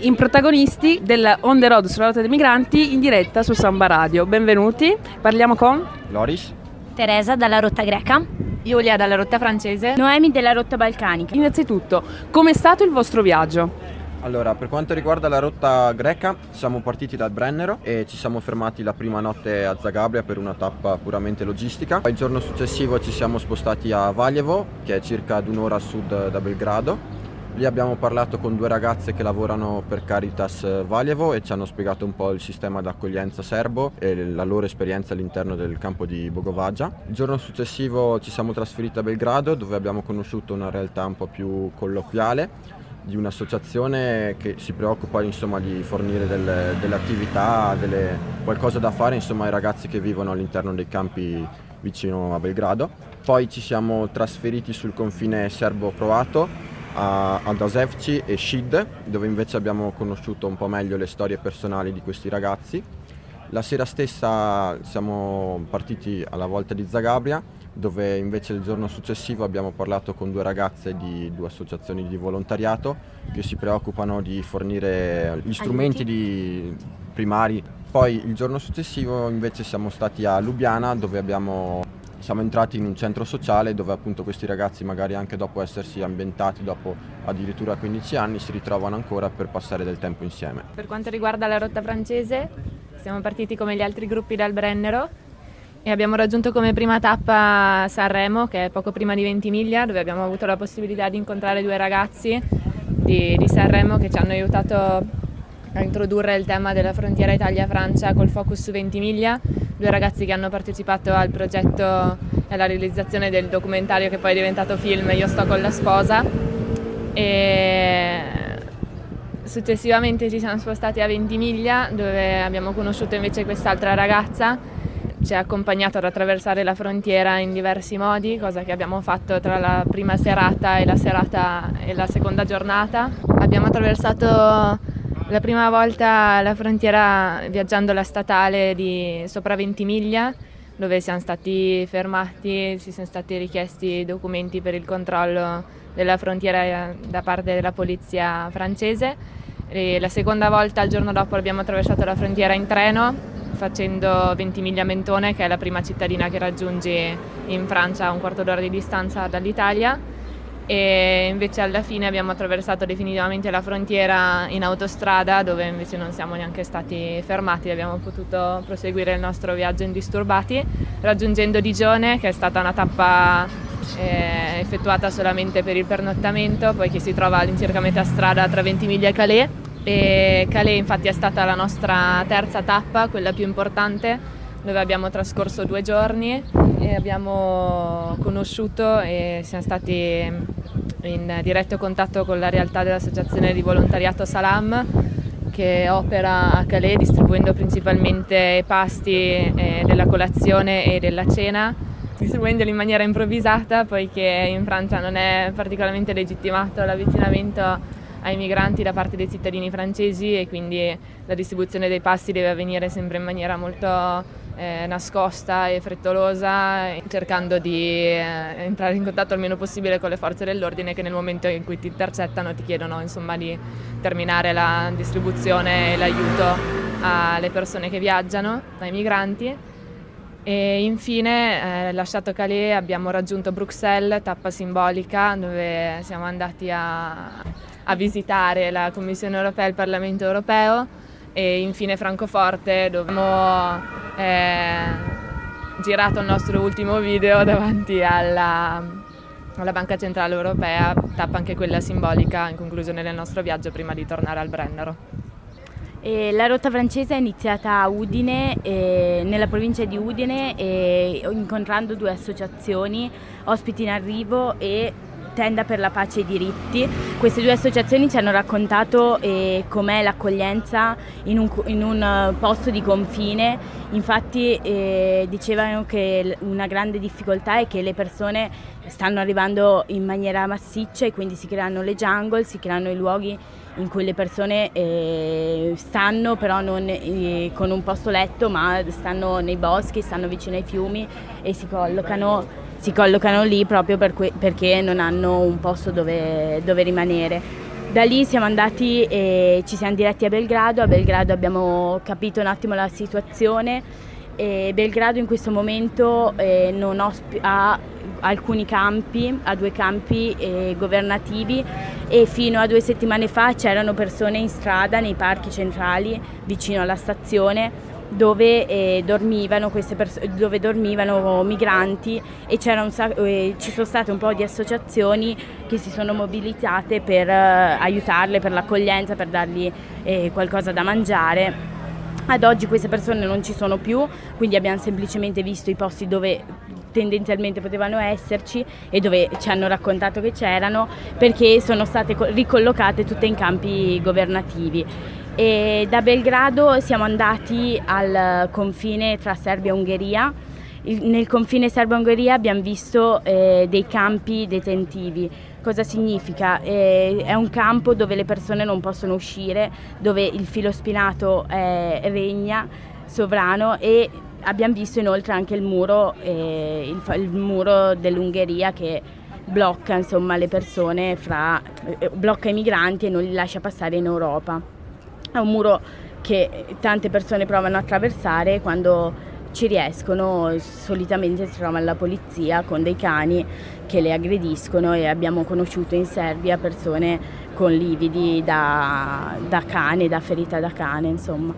in protagonisti del On the Road sulla rotta dei migranti in diretta su Samba Radio. Benvenuti, parliamo con Loris, Teresa dalla rotta greca, Iulia dalla rotta francese, Noemi della rotta balcanica. Innanzitutto, com'è stato il vostro viaggio? Allora, per quanto riguarda la rotta greca, siamo partiti dal Brennero e ci siamo fermati la prima notte a Zagabria per una tappa puramente logistica. Il giorno successivo ci siamo spostati a Valjevo, che è circa ad un'ora a sud da Belgrado. Lì abbiamo parlato con due ragazze che lavorano per Caritas Valjevo e ci hanno spiegato un po' il sistema d'accoglienza serbo e la loro esperienza all'interno del campo di Bogovađa. Il giorno successivo ci siamo trasferiti a Belgrado, dove abbiamo conosciuto una realtà un po' più colloquiale di un'associazione che si preoccupa insomma di fornire delle attività, qualcosa da fare insomma ai ragazzi che vivono all'interno dei campi vicino a Belgrado. Poi ci siamo trasferiti sul confine serbo-croato a Dosevci e Šid, dove invece abbiamo conosciuto un po' meglio le storie personali di questi ragazzi. La sera stessa siamo partiti alla volta di Zagabria, dove invece il giorno successivo abbiamo parlato con due ragazze di due associazioni di volontariato che si preoccupano di fornire gli strumenti primari. Poi il giorno successivo invece siamo stati a Lubiana, dove siamo entrati in un centro sociale dove appunto questi ragazzi, magari anche dopo essersi ambientati, dopo addirittura 15 anni, si ritrovano ancora per passare del tempo insieme. Per quanto riguarda la rotta francese, siamo partiti come gli altri gruppi dal Brennero e abbiamo raggiunto come prima tappa Sanremo, che è poco prima di Ventimiglia, dove abbiamo avuto la possibilità di incontrare due ragazzi di Sanremo che ci hanno aiutato a introdurre il tema della frontiera Italia-Francia col focus su Ventimiglia. Due ragazzi che hanno partecipato al progetto e alla realizzazione del documentario che poi è diventato film, Io sto con la sposa. E successivamente ci siamo spostati a Ventimiglia, dove abbiamo conosciuto invece quest'altra ragazza. Ci ha accompagnato ad attraversare la frontiera in diversi modi, cosa che abbiamo fatto tra la prima serata e la seconda giornata. Abbiamo attraversato la prima volta la frontiera viaggiando la statale di sopra Ventimiglia, dove siamo stati fermati, ci sono stati richiesti documenti per il controllo della frontiera da parte della polizia francese. E la seconda volta, il giorno dopo, abbiamo attraversato la frontiera in treno, facendo Ventimiglia-Mentone, che è la prima cittadina che raggiungi in Francia a un quarto d'ora di distanza dall'Italia. E invece alla fine abbiamo attraversato definitivamente la frontiera in autostrada, dove invece non siamo neanche stati fermati, abbiamo potuto proseguire il nostro viaggio indisturbati, raggiungendo Digione, che è stata una tappa effettuata solamente per il pernottamento, poiché si trova all'incirca metà strada tra Ventimiglia e Calais. E Calais infatti è stata la nostra terza tappa, quella più importante, dove abbiamo trascorso 2 giorni e abbiamo conosciuto e siamo stati in diretto contatto con la realtà dell'associazione di volontariato Salam, che opera a Calais distribuendo principalmente pasti della colazione e della cena, distribuendoli in maniera improvvisata, poiché in Francia non è particolarmente legittimato l'avvicinamento ai migranti da parte dei cittadini francesi, e quindi la distribuzione dei pasti deve avvenire sempre in maniera molto nascosta e frettolosa, cercando di entrare in contatto il meno possibile con le forze dell'ordine, che nel momento in cui ti intercettano ti chiedono insomma di terminare la distribuzione e l'aiuto alle persone che viaggiano, ai migranti. E infine, lasciato Calais, abbiamo raggiunto Bruxelles, tappa simbolica, dove siamo andati a visitare la Commissione Europea e il Parlamento Europeo, e infine Francoforte, dove abbiamo girato il nostro ultimo video davanti alla Banca Centrale Europea, tappa anche quella simbolica in conclusione del nostro viaggio prima di tornare al Brennero. E la rotta francese è iniziata a Udine, nella provincia di Udine, incontrando due associazioni, Ospiti in Arrivo e Tenda per la pace e i diritti. Queste due associazioni ci hanno raccontato com'è l'accoglienza in un posto di confine. Infatti dicevano che una grande difficoltà è che le persone stanno arrivando in maniera massiccia, e quindi si creano le jungle, si creano i luoghi in cui le persone stanno però non con un posto letto, ma stanno nei boschi, stanno vicino ai fiumi e si collocano lì proprio perché non hanno un posto dove rimanere. Da lì siamo andati e ci siamo diretti a Belgrado. A Belgrado abbiamo capito un attimo la situazione e Belgrado in questo momento non ha alcuni campi, ha due campi governativi, e fino a 2 settimane fa c'erano persone in strada nei parchi centrali vicino alla stazione dove dormivano migranti, e ci sono state un po' di associazioni che si sono mobilitate per aiutarle, per l'accoglienza, per dargli qualcosa da mangiare. Ad oggi queste persone non ci sono più, quindi abbiamo semplicemente visto i posti dove tendenzialmente potevano esserci e dove ci hanno raccontato che c'erano, perché sono state ricollocate tutte in campi governativi. E da Belgrado siamo andati al confine tra Serbia e Ungheria. Nel confine Serbia-Ungheria abbiamo visto dei campi detentivi. Cosa significa? È un campo dove le persone non possono uscire, dove il filo spinato regna sovrano, e abbiamo visto inoltre anche il muro dell'Ungheria che blocca, insomma, le persone, blocca i migranti e non li lascia passare in Europa. È un muro che tante persone provano a attraversare e quando ci riescono solitamente si trovano la polizia con dei cani che le aggrediscono, e abbiamo conosciuto in Serbia persone con lividi da cane, da ferita da cane, insomma.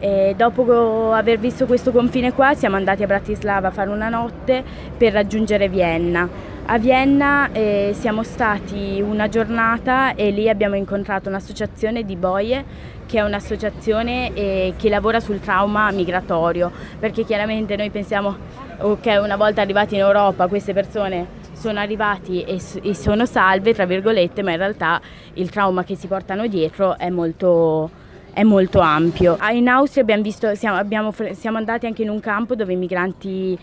E dopo aver visto questo confine qua siamo andati a Bratislava a fare una notte per raggiungere Vienna. A Vienna siamo stati una giornata e lì abbiamo incontrato un'associazione di boie, che è un'associazione che lavora sul trauma migratorio, perché chiaramente noi pensiamo ok, una volta arrivati in Europa queste persone sono arrivati e sono salve, tra virgolette, ma in realtà il trauma che si portano dietro è molto ampio. In Austria siamo andati anche in un campo dove i migranti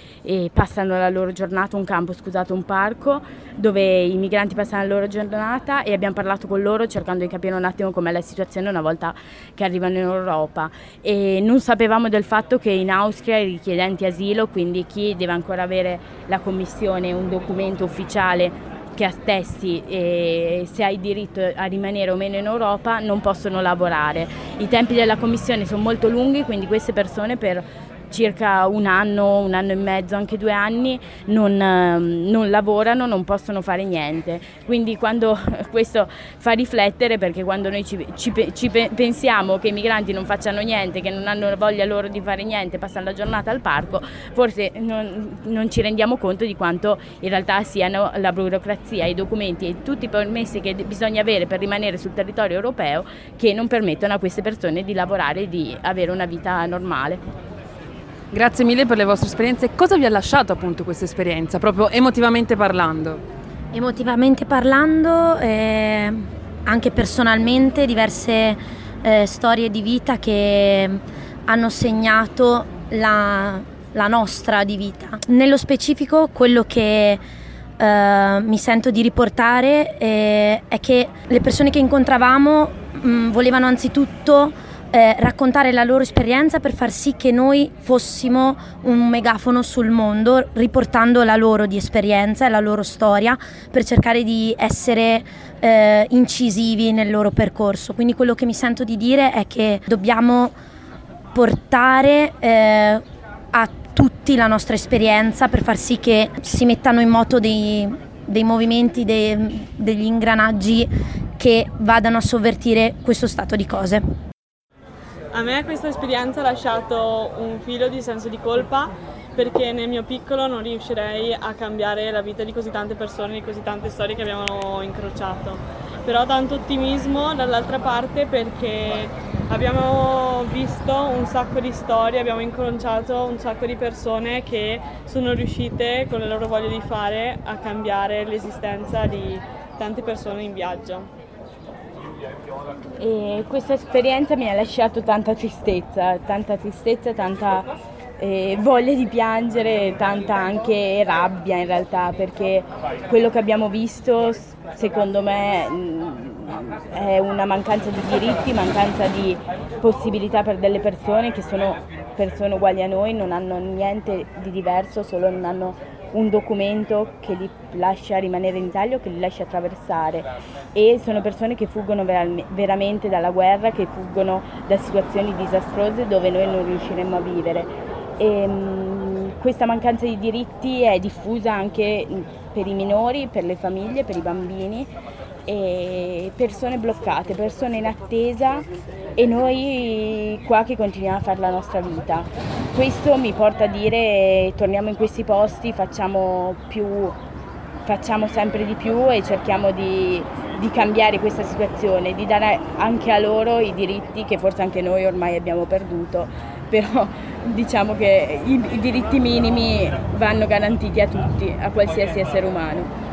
passano la loro giornata, un parco dove i migranti passano la loro giornata, e abbiamo parlato con loro cercando di capire un attimo com'è la situazione una volta che arrivano in Europa. E non sapevamo del fatto che in Austria i richiedenti asilo, quindi chi deve ancora avere la commissione, un documento ufficiale che attesti se hai diritto a rimanere o meno in Europa, non possono lavorare. I tempi della commissione sono molto lunghi, quindi queste persone per circa un anno e mezzo, anche 2 anni non lavorano, non possono fare niente. Quindi questo fa riflettere, perché quando noi ci pensiamo che i migranti non facciano niente, che non hanno voglia loro di fare niente, passano la giornata al parco, forse non ci rendiamo conto di quanto in realtà siano la burocrazia, i documenti e tutti i permessi che bisogna avere per rimanere sul territorio europeo, che non permettono a queste persone di lavorare e di avere una vita normale. Grazie mille per le vostre esperienze. Cosa vi ha lasciato appunto questa esperienza, proprio emotivamente parlando? Emotivamente parlando, anche personalmente, diverse storie di vita che hanno segnato la nostra di vita. Nello specifico, quello che mi sento di riportare è che le persone che incontravamo volevano anzitutto raccontare la loro esperienza per far sì che noi fossimo un megafono sul mondo, riportando la loro di esperienza e la loro storia, per cercare di essere incisivi nel loro percorso. Quindi quello che mi sento di dire è che dobbiamo portare a tutti la nostra esperienza, per far sì che si mettano in moto dei movimenti, degli ingranaggi che vadano a sovvertire questo stato di cose. A me questa esperienza ha lasciato un filo di senso di colpa, perché nel mio piccolo non riuscirei a cambiare la vita di così tante persone, di così tante storie che abbiamo incrociato. Però tanto ottimismo dall'altra parte, perché abbiamo visto un sacco di storie, abbiamo incrociato un sacco di persone che sono riuscite con la loro voglia di fare a cambiare l'esistenza di tante persone in viaggio. E questa esperienza mi ha lasciato tanta tristezza, tanta voglia di piangere, tanta anche rabbia in realtà, perché quello che abbiamo visto secondo me è una mancanza di diritti, mancanza di possibilità per delle persone che sono persone uguali a noi, non hanno niente di diverso, solo non hanno un documento che li lascia rimanere in Italia o che li lascia attraversare, e sono persone che fuggono veramente dalla guerra, che fuggono da situazioni disastrose dove noi non riusciremmo a vivere. E, questa mancanza di diritti è diffusa anche per i minori, per le famiglie, per i bambini, e persone bloccate, persone in attesa, e noi qua che continuiamo a fare la nostra vita. Questo mi porta a dire: torniamo in questi posti, facciamo sempre di più e cerchiamo di cambiare questa situazione, di dare anche a loro i diritti che forse anche noi ormai abbiamo perduto, però diciamo che i diritti minimi vanno garantiti a tutti, a qualsiasi essere umano.